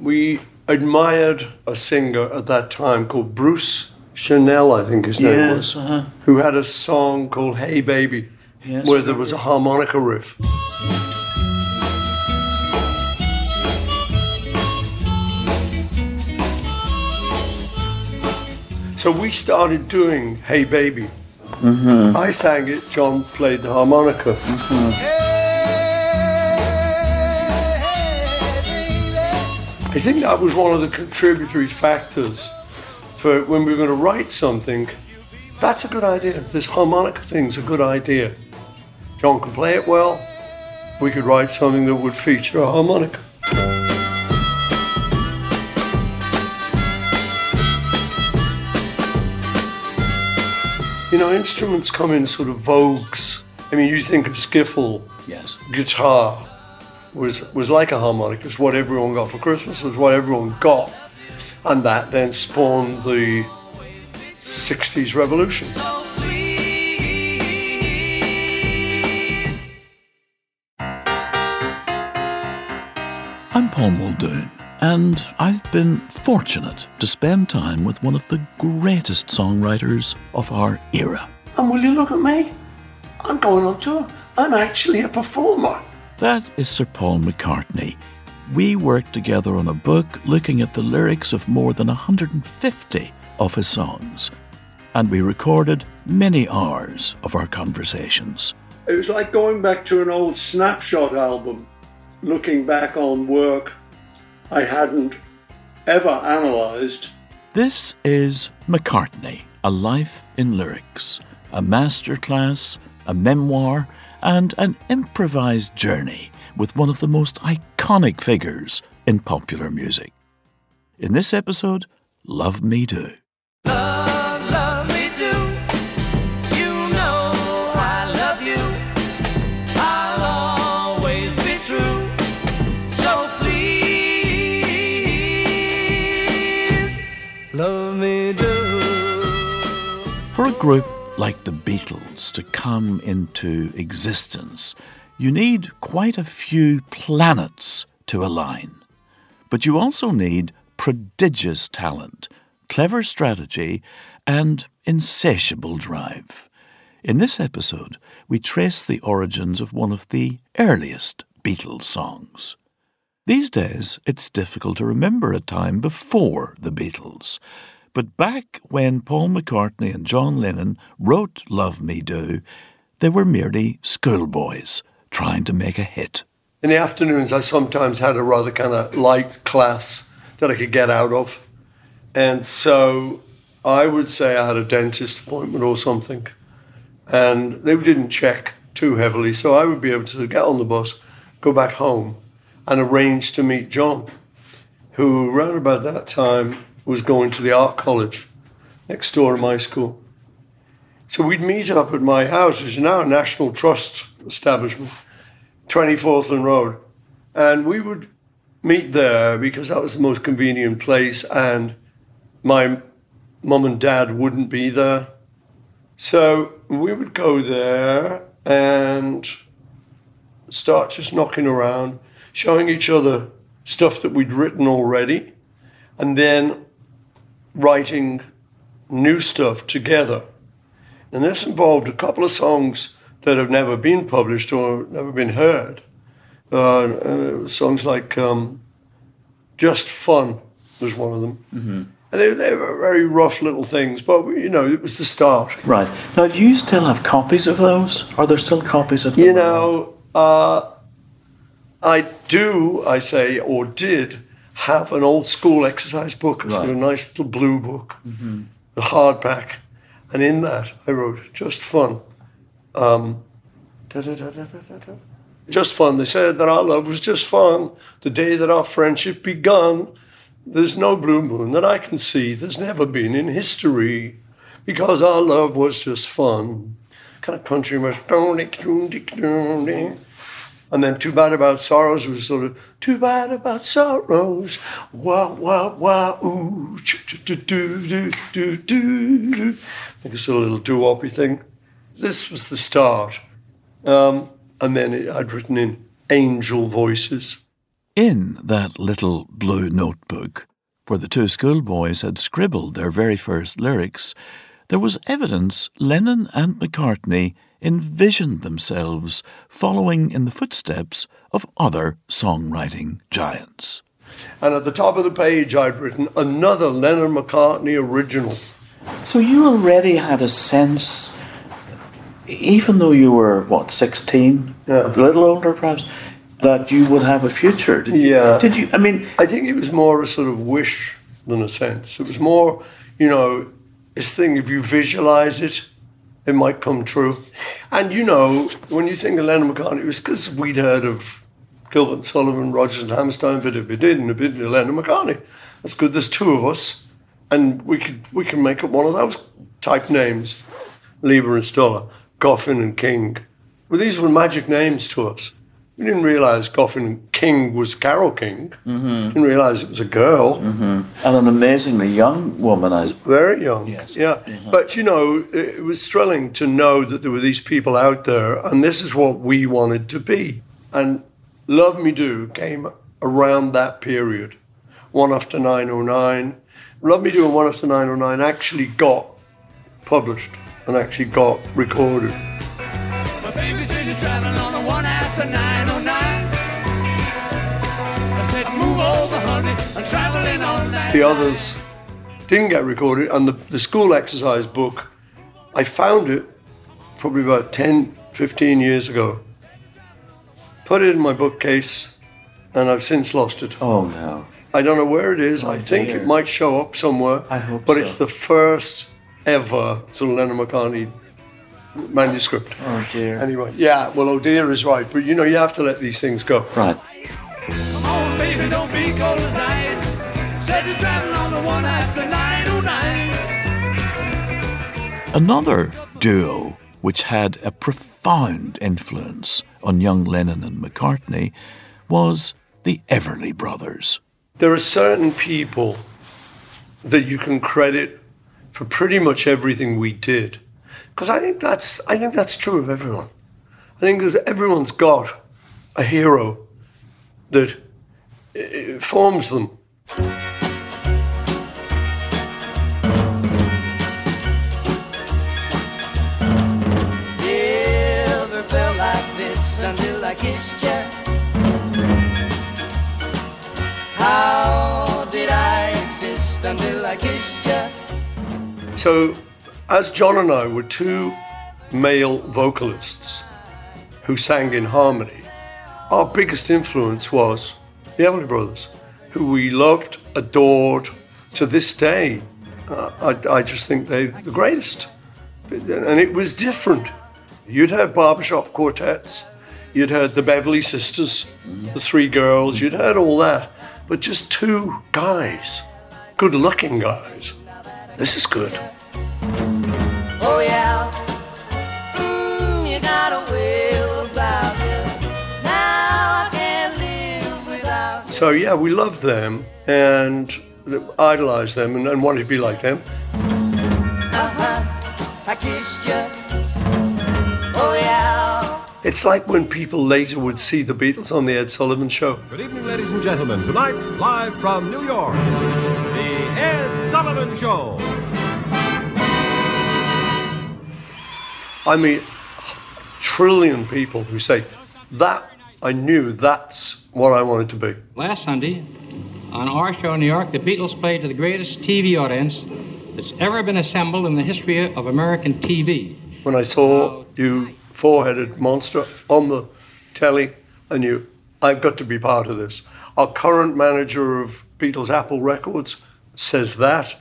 We admired a singer at that time called Bruce Chanel, I think his name was, who had a song called Hey Baby, where there was a harmonica riff. So we started doing Hey Baby. Mm-hmm. I sang it, John played the harmonica. Mm-hmm. I think that was one of the contributory factors for when we were going to write something. That's a good idea. This harmonica thing's a good idea. John can play it well. We could write something that would feature a harmonica. You know, instruments come in sort of vogues. I mean, you think of skiffle, guitar. Was like a harmonica. It's what everyone got for Christmas. It's what everyone got, and that then spawned the '60s revolution. I'm Paul Muldoon, and I've been fortunate to spend time with one of the greatest songwriters of our era. And will you look at me? I'm going on tour. I'm actually a performer. That is Sir Paul McCartney. We worked together on a book looking at the lyrics of more than 150 of his songs, and we recorded many hours of our conversations. It was like going back to an old snapshot album, looking back on work I hadn't ever analysed. This is McCartney, A Life in Lyrics, a masterclass, a memoir, and an improvised journey with one of the most iconic figures in popular music. In this episode, Love Me Do. Love, love me do. You know I love you. I'll always be true. So please, love me do. For a group like the Beatles to come into existence, you need quite a few planets to align. But you also need prodigious talent, clever strategy, and insatiable drive. In this episode, we trace the origins of one of the earliest Beatles songs. These days, it's difficult to remember a time before the Beatles. But back when Paul McCartney and John Lennon wrote Love Me Do, they were merely schoolboys trying to make a hit. In the afternoons, I sometimes had a rather kind of light class that I could get out of. And so I would say I had a dentist appointment or something, and they didn't check too heavily, so I would be able to get on the bus, go back home, and arrange to meet John, who around about that time was going to the art college next door to my school. So we'd meet up at my house, which is now a National Trust establishment, 20 Forthlin Road, and we would meet there because that was the most convenient place, and my mum and dad wouldn't be there. So we would go there and start just knocking around, showing each other stuff that we'd written already, and then writing new stuff together. And this involved a couple of songs that have never been published or never been heard. Songs like Just Fun was one of them. Mm-hmm. And they were very rough little things, but, you know, it was the start. Right. Now, do you still have copies of those? Are there still copies of them? You know, I did have an old school exercise book. It's a nice little blue book, mm-hmm. a hardback. And in that, I wrote, Just Fun. Just fun. They said that our love was just fun. The day that our friendship begun. There's no blue moon that I can see. There's never been in history, because our love was just fun. Kind of country was, and then Too Bad About Sorrows was sort of too bad about sorrows. Wah wah wah ooh, do do do do. I think it's a little doo-woppy thing. This was the start, and then I'd written in angel voices. In that little blue notebook, where the two schoolboys had scribbled their very first lyrics, there was evidence Lennon and McCartney envisioned themselves following in the footsteps of other songwriting giants. And at the top of the page, I'd written another Lennon-McCartney original. So you already had a sense, even though you were, 16? Yeah. A little older, perhaps? That you would have a future. Did you? I mean, I think it was more a sort of wish than a sense. It was more, this thing, if you visualize it, it might come true. And, when you think of Lennon McCartney, it was because we'd heard of Gilbert and Sullivan, Rogers and Hammerstein, but if it did, and if it did, Lennon McCartney. That's good. There's two of us, and we can make up one of those type names. Lieber and Stoller, Goffin and King. Well, these were magic names to us. We didn't realise Goffin King was Carol King. Mm-hmm. Didn't realise it was a girl. Mm-hmm. And an amazingly young woman. Very young, yes. Yeah. Mm-hmm. But, it was thrilling to know that there were these people out there, and this is what we wanted to be. And Love Me Do came around that period, One After 909. Love Me Do and One After 909 actually got published and actually got recorded. My baby said you're traveling on a one after 909. I said, move over, honey, I'm traveling all night. The others didn't get recorded, and the school exercise book, I found it probably about 10, 15 years ago. Put it in my bookcase, and I've since lost it. Oh, no. I don't know where it is. I think it might show up somewhere. I hope so. But it's the first ever sort of Lennon McCartney manuscript. Oh dear. Anyway, oh dear is right, but you have to let these things go. Right. Come on, baby, don't be cold as ice. Said you're driving on the one after 909. Another duo which had a profound influence on young Lennon and McCartney was the Everly Brothers. There are certain people that you can credit for pretty much everything we did. Because I think that's true of everyone. I think everyone's got a hero that forms them. Never felt like this until I kissed you. How did I exist until I kissed you? So, as John and I were two male vocalists who sang in harmony, our biggest influence was the Everly Brothers, who we loved, adored to this day. I just think they're the greatest. And it was different. You'd have barbershop quartets, you'd had the Beverly Sisters, the three girls, you'd had all that, but just two guys, good-looking guys. This is good. Oh yeah, you got a will about you. Now I can't live without you. So yeah, we loved them and idolized them and wanted to be like them. I kissed you. Oh yeah. It's like when people later would see the Beatles on the Ed Sullivan Show. Good evening, ladies and gentlemen. Tonight, live from New York, the Ed Sullivan Show. I mean, a trillion people who say, that, I knew that's what I wanted to be. Last Sunday, on our show in New York, the Beatles played to the greatest TV audience that's ever been assembled in the history of American TV. When I saw you four-headed monster on the telly, I knew, I've got to be part of this. Our current manager of Beatles Apple Records says that.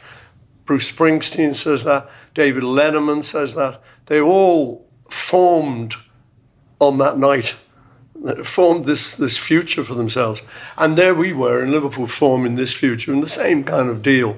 Bruce Springsteen says that. David Letterman says that. They all formed on that night, formed this future for themselves. And there we were in Liverpool forming this future in the same kind of deal.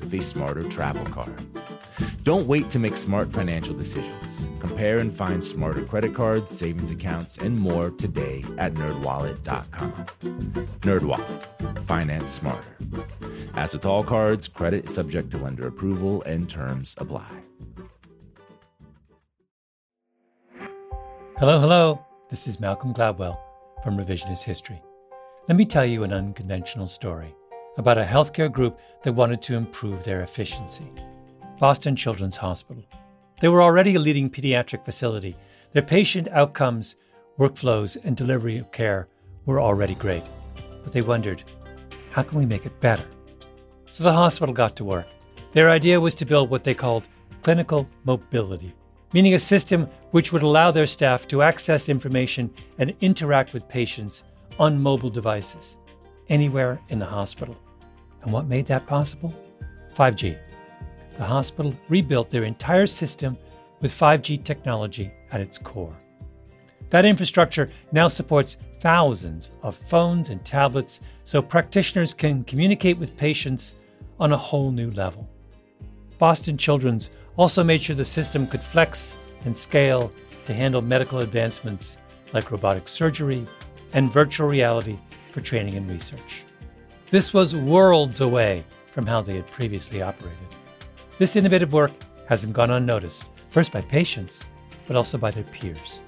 with a smarter travel card. Don't wait to make smart financial decisions. Compare and find smarter credit cards, savings accounts, and more today at nerdwallet.com. NerdWallet. Finance smarter. As with all cards, credit is subject to lender approval and terms apply. Hello, hello. This is Malcolm Gladwell from Revisionist History. Let me tell you an unconventional story about a healthcare group that wanted to improve their efficiency. Boston Children's Hospital. They were already a leading pediatric facility. Their patient outcomes, workflows, and delivery of care were already great. But they wondered, how can we make it better? So the hospital got to work. Their idea was to build what they called clinical mobility, meaning a system which would allow their staff to access information and interact with patients on mobile devices, anywhere in the hospital. And what made that possible? 5G. The hospital rebuilt their entire system with 5G technology at its core. That infrastructure now supports thousands of phones and tablets, so practitioners can communicate with patients on a whole new level. Boston Children's also made sure the system could flex and scale to handle medical advancements like robotic surgery and virtual reality for training and research. This was worlds away from how they had previously operated. This innovative work hasn't gone unnoticed, first by patients, but also by their peers.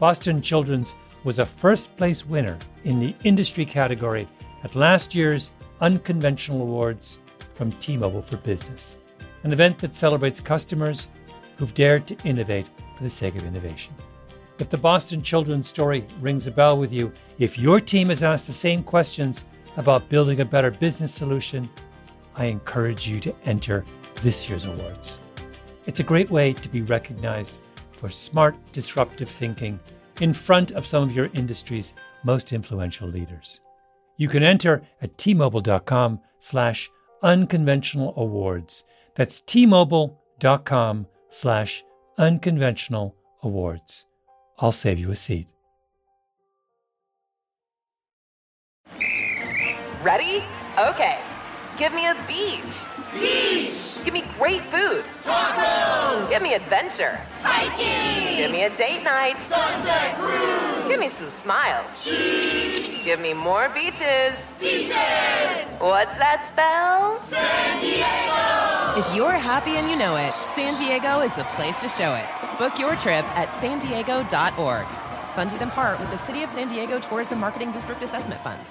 Boston Children's was a first-place winner in the industry category at last year's Unconventional Awards from T-Mobile for Business, an event that celebrates customers who've dared to innovate for the sake of innovation. If the Boston Children's story rings a bell with you, if your team has asked the same questions about building a better business solution, I encourage you to enter this year's awards. It's a great way to be recognized for smart, disruptive thinking in front of some of your industry's most influential leaders. You can enter at tmobile.com/unconventional awards. That's tmobile.com/unconventional awards. I'll save you a seat. Ready? Okay. Give me a beach. Beach. Give me great food. Tacos. Give me adventure. Hiking. Give me a date night. Sunset cruise. Give me some smiles. Cheese. Give me more beaches. Beaches. What's that spell? San Diego. If you're happy and you know it, San Diego is the place to show it. Book your trip at sandiego.org. Funded in part with the City of San Diego Tourism Marketing District Assessment Funds.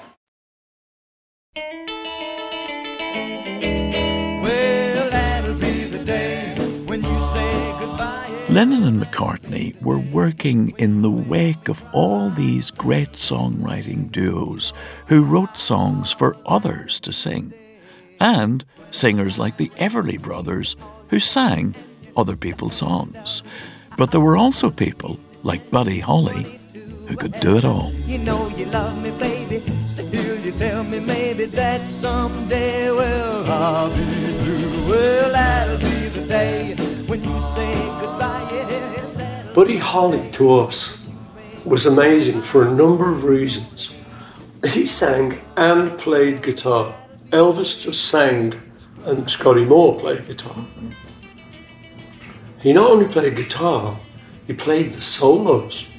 Well, that'll be the day when you say goodbye. Lennon and McCartney were working in the wake of all these great songwriting duos who wrote songs for others to sing, and singers like the Everly Brothers who sang other people's songs. But there were also people like Buddy Holly who could do it all. You know you love me, baby. Still you tell me maybe that someday, well, I'll be through. Well, that'll be the day when you say goodbye. Yes, Buddy Holly to us was amazing for a number of reasons. He sang and played guitar. Elvis just sang and Scotty Moore played guitar. He not only played guitar, he played the solos.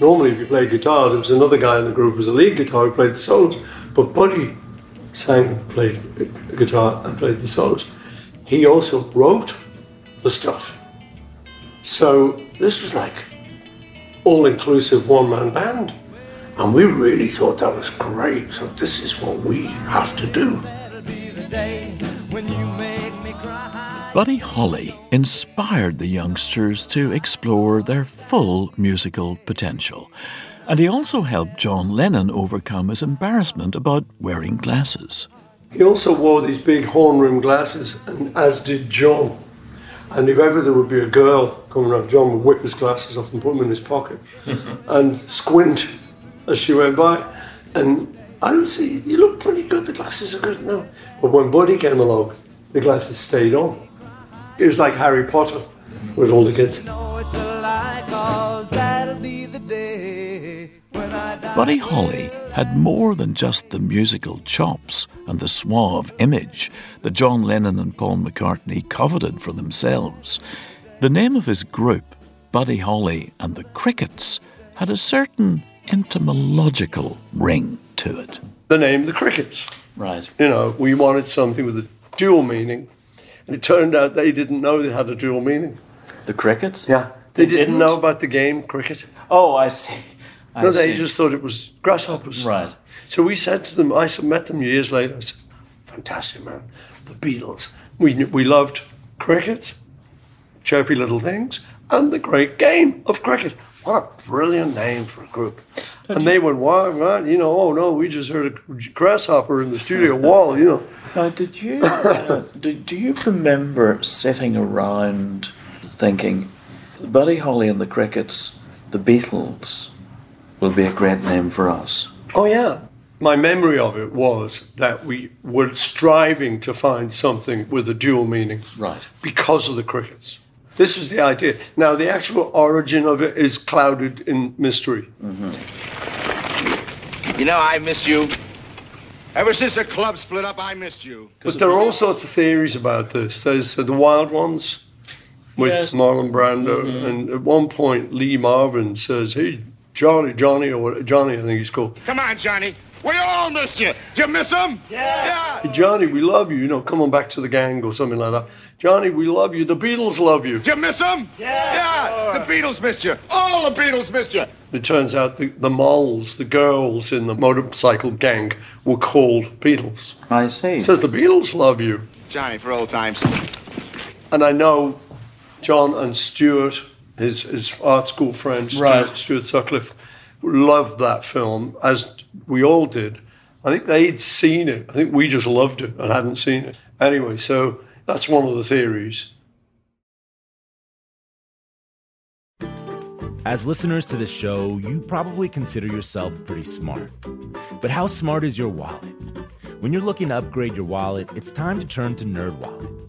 Normally if you played guitar, there was another guy in the group who was a lead guitar who played the solos, but Buddy sang, played guitar and played the solos. He also wrote the stuff. So this was like all-inclusive one-man band. And we really thought that was great, so this is what we have to do. Buddy Holly inspired the youngsters to explore their full musical potential. And he also helped John Lennon overcome his embarrassment about wearing glasses. He also wore these big horn rimmed glasses, and as did John. And if ever there would be a girl coming up, John would whip his glasses off and put them in his pocket and squint as she went by, and I would say, you look pretty good, the glasses are good now. But when Buddy came along, the glasses stayed on. It was like Harry Potter with all the kids. Buddy Holly had more than just the musical chops and the suave image that John Lennon and Paul McCartney coveted for themselves. The name of his group, Buddy Holly and the Crickets, had a certain entomological ring to it. The name, the Crickets. Right. You know, we wanted something with a dual meaning, and it turned out they didn't know they had a dual meaning. The Crickets? Yeah. They didn't know about the game cricket. Oh, I see. They just thought it was grasshoppers. Right. So we said to them, I met them years later, I said, fantastic, man, the Beatles. We loved cricket, chirpy little things, and the great game of cricket. What a brilliant name for a group. And they went, why, right? You know, oh no, we just heard a grasshopper in the studio wall, you know. Now, did you, do you remember sitting around thinking, Buddy Holly and the Crickets, the Beatles, will be a great name for us? Oh yeah. My memory of it was that we were striving to find something with a dual meaning. Right. Because of the Crickets. This was the idea. Now, the actual origin of it is clouded in mystery. Mm-hmm. You know, I missed you. Ever since the club split up, I missed you. But there are all sorts of theories about this. There's the Wild Ones with Marlon Brando. Mm-hmm. And at one point, Lee Marvin says, hey, Johnny, I think he's called. Come on, Johnny. We all missed you. Did you miss him? Yeah. Hey, Johnny, we love you. You know, come on back to the gang or something like that. Johnny, we love you. The Beatles love you. Did you miss them? Yeah. The Beatles missed you. All the Beatles missed you. It turns out the moles, the girls in the motorcycle gang, were called Beatles. I see. It says the Beatles love you. Johnny, for old times. And I know John and Stuart, his art school friend, Stuart Sutcliffe, loved that film, as we all did. I think they'd seen it. I think we just loved it and hadn't seen it. Anyway, so that's one of the theories. As listeners to this show, you probably consider yourself pretty smart. But how smart is your wallet? When you're looking to upgrade your wallet, it's time to turn to NerdWallet.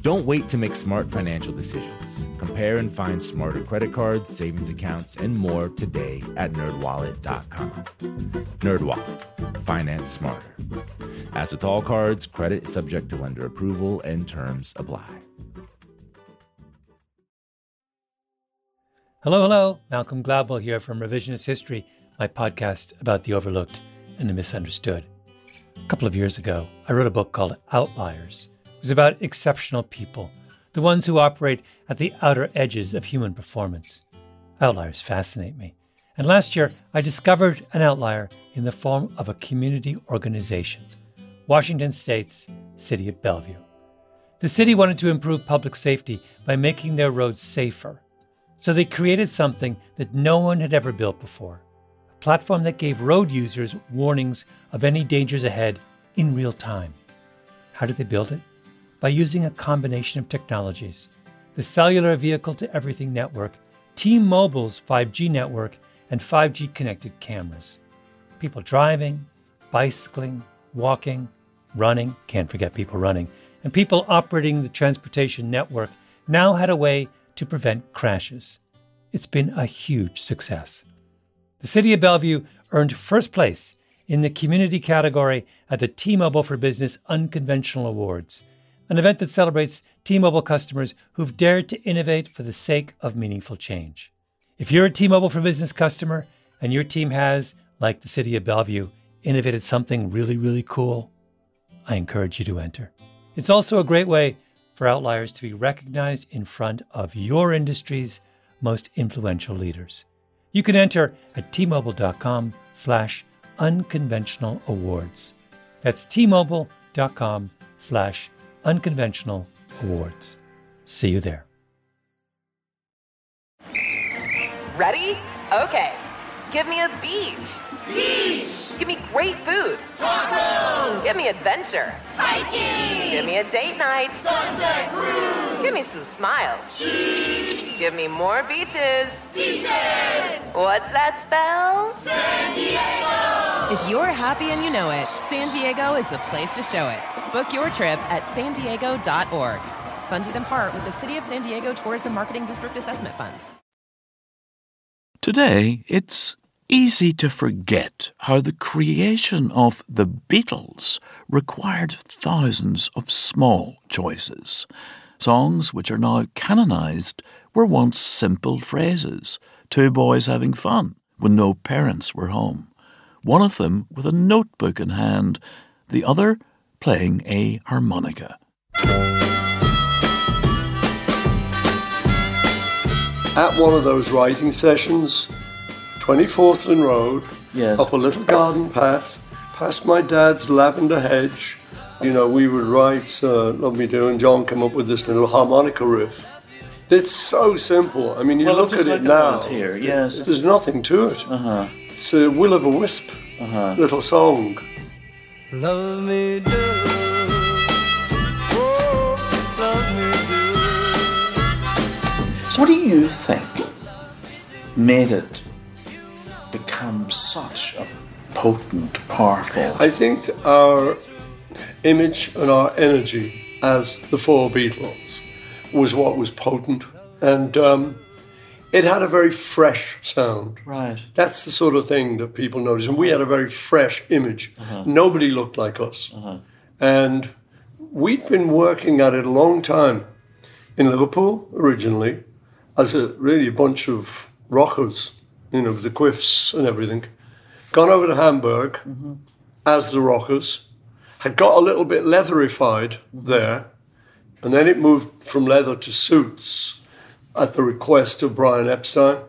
Don't wait to make smart financial decisions. Compare and find smarter credit cards, savings accounts, and more today at nerdwallet.com. NerdWallet. Finance smarter. As with all cards, credit is subject to lender approval and terms apply. Hello, hello. Malcolm Gladwell here from Revisionist History, my podcast about the overlooked and the misunderstood. A couple of years ago, I wrote a book called Outliers. It was about exceptional people, the ones who operate at the outer edges of human performance. Outliers fascinate me. And last year, I discovered an outlier in the form of a community organization, Washington State's City of Bellevue. The city wanted to improve public safety by making their roads safer. So they created something that no one had ever built before, a platform that gave road users warnings of any dangers ahead in real time. How did they build it? By using a combination of technologies, the Cellular Vehicle to Everything Network, T-Mobile's 5G network, and 5G connected cameras. People driving, bicycling, walking, running, can't forget people running, and people operating the transportation network now had a way to prevent crashes. It's been a huge success. The City of Bellevue earned first place in the community category at the T-Mobile for Business Unconventional Awards, an event that celebrates T-Mobile customers who've dared to innovate for the sake of meaningful change. If you're a T-Mobile for Business customer and your team has, like the City of Bellevue, innovated something really, really cool, I encourage you to enter. It's also a great way for outliers to be recognized in front of your industry's most influential leaders. You can enter at tmobile.com/unconventional awards. That's tmobile.com/unconventional awards. See you there. Ready? Okay. Give me a beach. Beach. Give me great food. Tacos. Give me adventure. Hiking. Give me a date night. Sunset cruise. Give me some smiles. Cheese. Give me more beaches. Beaches. What's that spell? San Diego. If you're happy and you know it, San Diego is the place to show it. Book your trip at sandiego.org. Funded in part with the City of San Diego Tourism Marketing District Assessment Funds. Today, it's easy to forget how the creation of The Beatles required thousands of small choices. Songs which are now canonized were once simple phrases, two boys having fun when no parents were home, one of them with a notebook in hand, the other playing a harmonica. At one of those writing sessions, 20 Forthlin Road, yes. Up a little garden path, past my dad's lavender hedge. You know, we would write Love Me Do, and John come up with this little harmonica riff. It's so simple. I mean, you look at it now, yes. There's nothing to it. Uh-huh. It's a will-o'-the-wisp little song. Love me do. What do you think made it become such a potent, powerful... I think our image and our energy as the Four Beatles was what was potent. And it had a very fresh sound. Right. That's the sort of thing that people notice. And we had a very fresh image. Uh-huh. Nobody looked like us. Uh-huh. And we'd been working at it a long time in Liverpool originally, as a bunch of rockers, you know, with the quiffs and everything, gone over to Hamburg as the rockers, had got a little bit leatherified there, and then it moved from leather to suits at the request of Brian Epstein.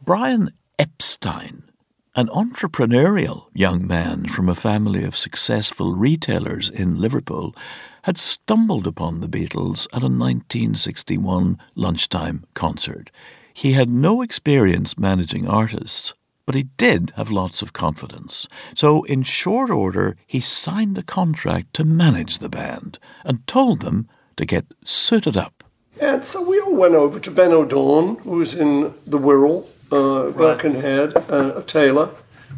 Brian Epstein, an entrepreneurial young man from a family of successful retailers in Liverpool, had stumbled upon the Beatles at a 1961 lunchtime concert. He had no experience managing artists, but he did have lots of confidence. So in short order, he signed a contract to manage the band and told them to get suited up. And so we all went over to Ben O'Dorn, who was in the Wirral, Birkenhead, a tailor.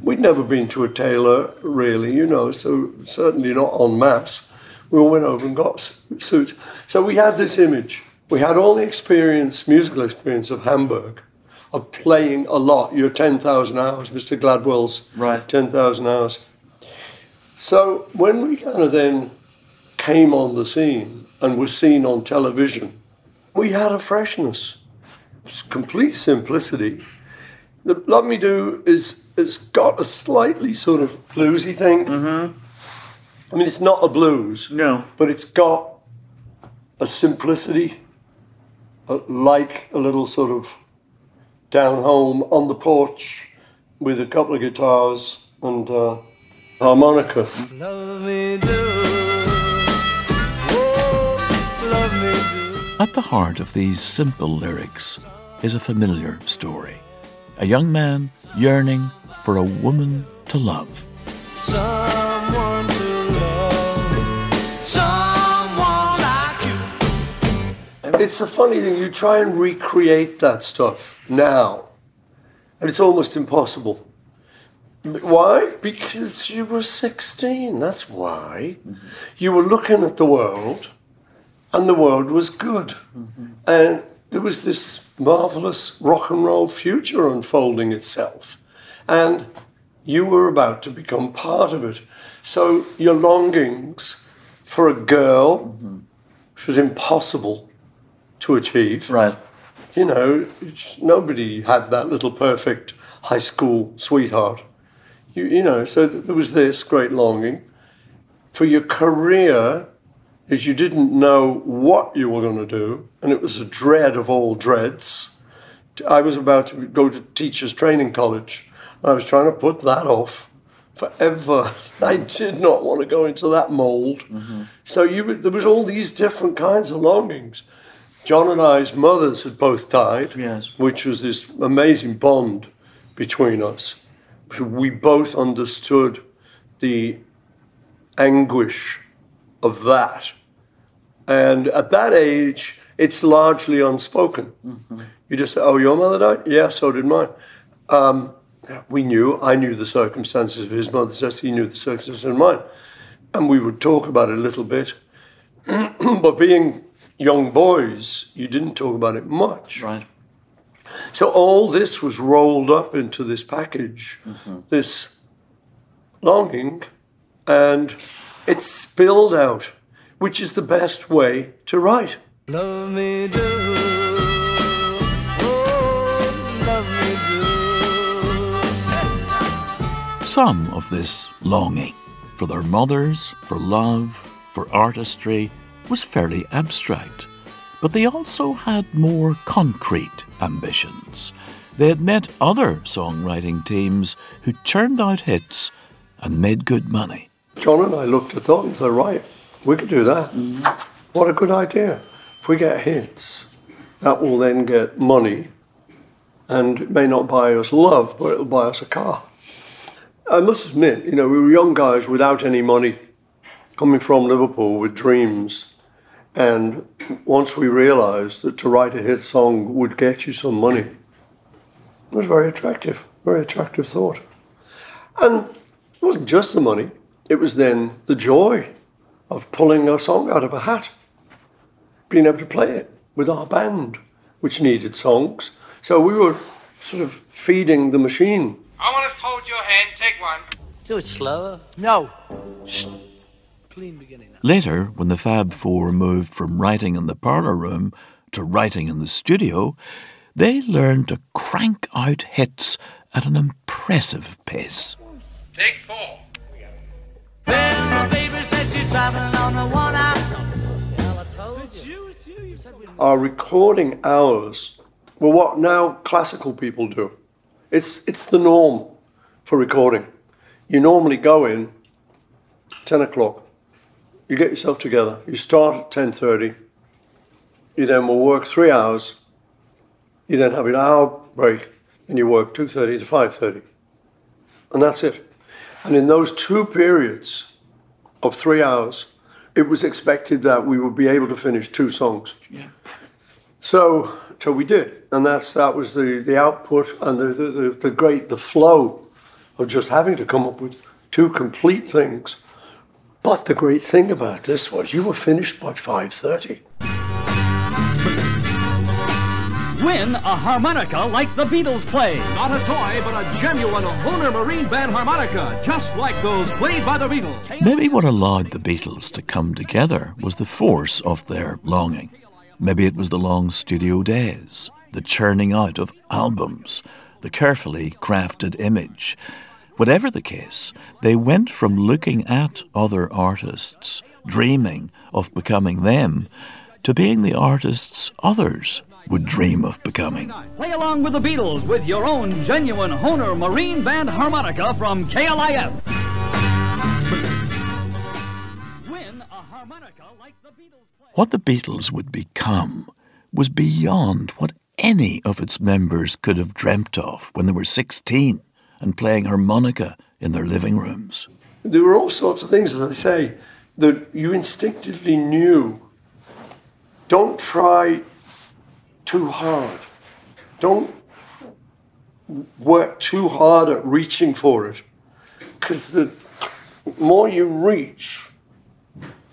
We'd never been to a tailor, really, you know, so certainly not en masse. We all went over and got suits. So we had this image. We had all the experience, musical experience of Hamburg, of playing a lot, your 10,000 hours, Mr. Gladwell's 10,000 hours. So when we kind of then came on the scene and were seen on television, we had a freshness, complete simplicity. The Love Me Do it's got a slightly sort of bluesy thing. Mm-hmm. I mean, it's not a blues. No. But it's got a simplicity, like a little sort of down home on the porch with a couple of guitars and harmonica. Love me do. Oh, love me do. At the heart of these simple lyrics is a familiar story. A young man yearning for a woman to love. Someone to love. Someone like you. It's a funny thing. You try and recreate that stuff now, and it's almost impossible. Why? Because you were 16, that's why. Mm-hmm. You were looking at the world, and the world was good. Mm-hmm. And there was this marvellous rock and roll future unfolding itself. And you were about to become part of it. So your longings for a girl, mm-hmm, which was impossible to achieve. Right. You know, nobody had that little perfect high school sweetheart. You know, so there was this great longing for your career, as you didn't know what you were going to do, and it was a dread of all dreads. I was about to go to teachers training college, and I was trying to put that off forever. I did not want to go into that mold. Mm-hmm. So there was all these different kinds of longings. John and I's mothers had both died, yes, which was this amazing bond between us. We both understood the anguish of that. And at that age, it's largely unspoken. Mm-hmm. You just say, oh, your mother died? Yeah, so did mine. I knew the circumstances of his mother's death, he knew the circumstances of mine. And we would talk about it a little bit. But being young boys, you didn't talk about it much. Right. So all this was rolled up into this package, mm-hmm, this longing, and it spilled out, which is the best way to write. Love me do, oh, love me do. Some of this longing for their mothers, for love, for artistry, was fairly abstract. But they also had more concrete ambitions. They had met other songwriting teams who churned out hits and made good money. John and I looked at that and said, right, we could do that. What a good idea. If we get hits, that will then get money, and it may not buy us love, but it'll buy us a car. I must admit, you know, we were young guys without any money, coming from Liverpool with dreams. And once we realized that to write a hit song would get you some money, it was very attractive thought. And it wasn't just the money, it was then the joy of pulling a song out of a hat, being able to play it with our band, which needed songs. So we were sort of feeding the machine. I want us to hold your hand, take one. Do it slower. No. Shh. Later, when the Fab Four moved from writing in the parlour room to writing in the studio, they learned to crank out hits at an impressive pace. Take four. Well, the baby said she's travelling on the one hour. Our recording hours were what now classical people do. It's the norm for recording. You normally go in 10 o'clock. You get yourself together, you start at 10:30, you then will work 3 hours, you then have an hour break, and you work 2:30 to 5:30. And that's it. And in those two periods of 3 hours, it was expected that we would be able to finish two songs. Yeah. So we did. And that was the output and the flow of just having to come up with two complete things. But the great thing about this was you were finished by 5:30. Win a harmonica like the Beatles play. Not a toy, but a genuine Hohner Marine Band harmonica, just like those played by the Beatles. Maybe what allowed the Beatles to come together was the force of their longing. Maybe it was the long studio days, the churning out of albums, the carefully crafted image. Whatever the case, they went from looking at other artists, dreaming of becoming them, to being the artists others would dream of becoming. Play along with the Beatles with your own genuine Hohner Marine Band harmonica from KLIF. Win a harmonica like the Beatles play. What the Beatles would become was beyond what any of its members could have dreamt of when they were 16 and playing harmonica in their living rooms. There were all sorts of things, as I say, that you instinctively knew. Don't try too hard. Don't work too hard at reaching for it, because the more you reach,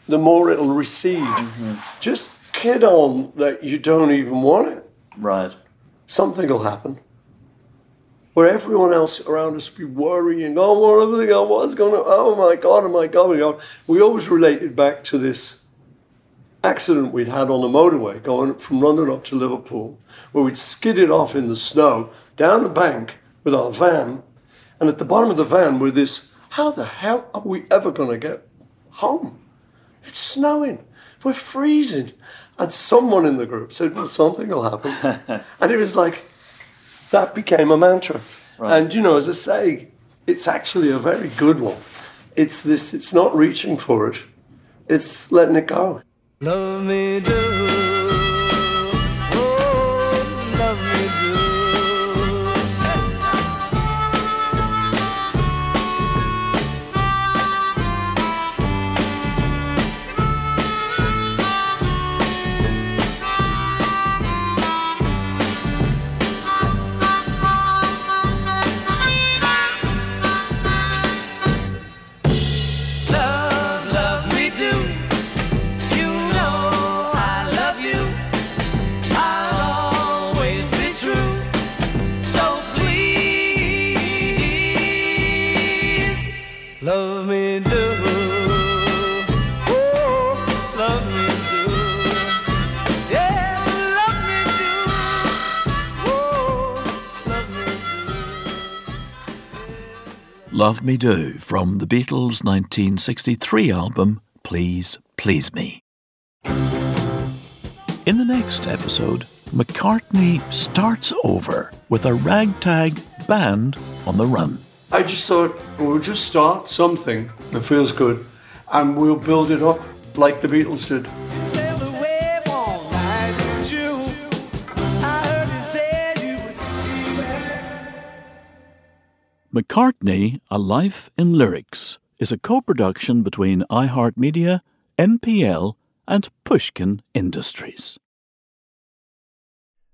the more it'll recede. Mm-hmm. Just kid on that you don't even want it. Right. Something will happen where everyone else around us be worrying, oh, what everything I was going to, oh my God. We always related back to this accident we'd had on the motorway going from London up to Liverpool, where we'd skidded off in the snow down the bank with our van, and at the bottom of the van were this, how the hell are we ever going to get home? It's snowing. We're freezing. And someone in the group said, well, something will happen. And it was like, that became a mantra. Right. And, you know, as I say, it's actually a very good one. It's this, it's not reaching for it. It's letting it go. Love me do, oh, love me do. Love, love me do. Love Me Do, from the Beatles' 1963 album, Please Please Me. In the next episode, McCartney starts over with a ragtag band on the run. I just thought, we'll just start something that feels good, and we'll build it up like the Beatles did. McCartney: A Life in Lyrics is a co-production between iHeartMedia, MPL and Pushkin Industries.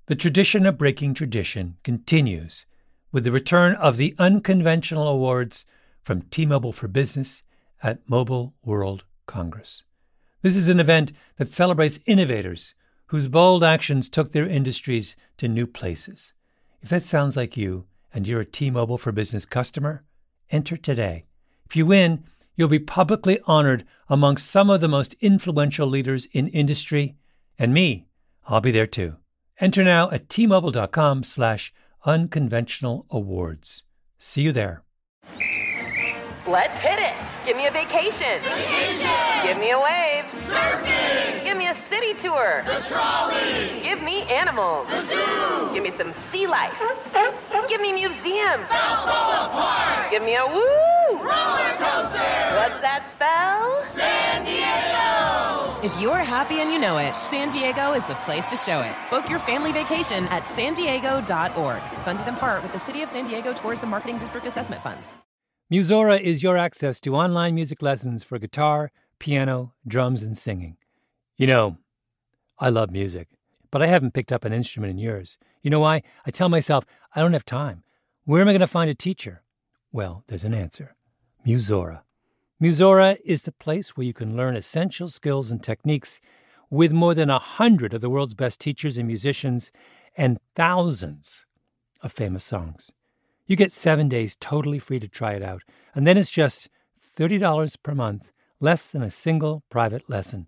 The tradition of breaking tradition continues with the return of the Unconventional Awards from T-Mobile for Business at Mobile World Congress. This is an event that celebrates innovators whose bold actions took their industries to new places. If that sounds like you, and you're a T-Mobile for Business customer, enter today. If you win, you'll be publicly honored among some of the most influential leaders in industry, and me, I'll be there too. Enter now at tmobile.com/unconventional awards. See you there. Let's hit it. Give me a vacation. Vacation. Give me a wave. Surfing. Give me a city tour. The trolley. Give me animals. The zoo. Give me some sea life. Give me museums. Balboa Park. Give me a woo. Roller coaster. What's that spell? San Diego. If you're happy and you know it, San Diego is the place to show it. Book your family vacation at sandiego.org. Funded in part with the City of San Diego Tourism Marketing District Assessment Funds. Musora is your access to online music lessons for guitar, piano, drums, and singing. You know, I love music, but I haven't picked up an instrument in years. You know why? I tell myself, I don't have time. Where am I going to find a teacher? Well, there's an answer. Musora. Musora is the place where you can learn essential skills and techniques with more than 100 of the world's best teachers and musicians and thousands of famous songs. You get 7 days totally free to try it out, and then it's just $30 per month, less than a single private lesson.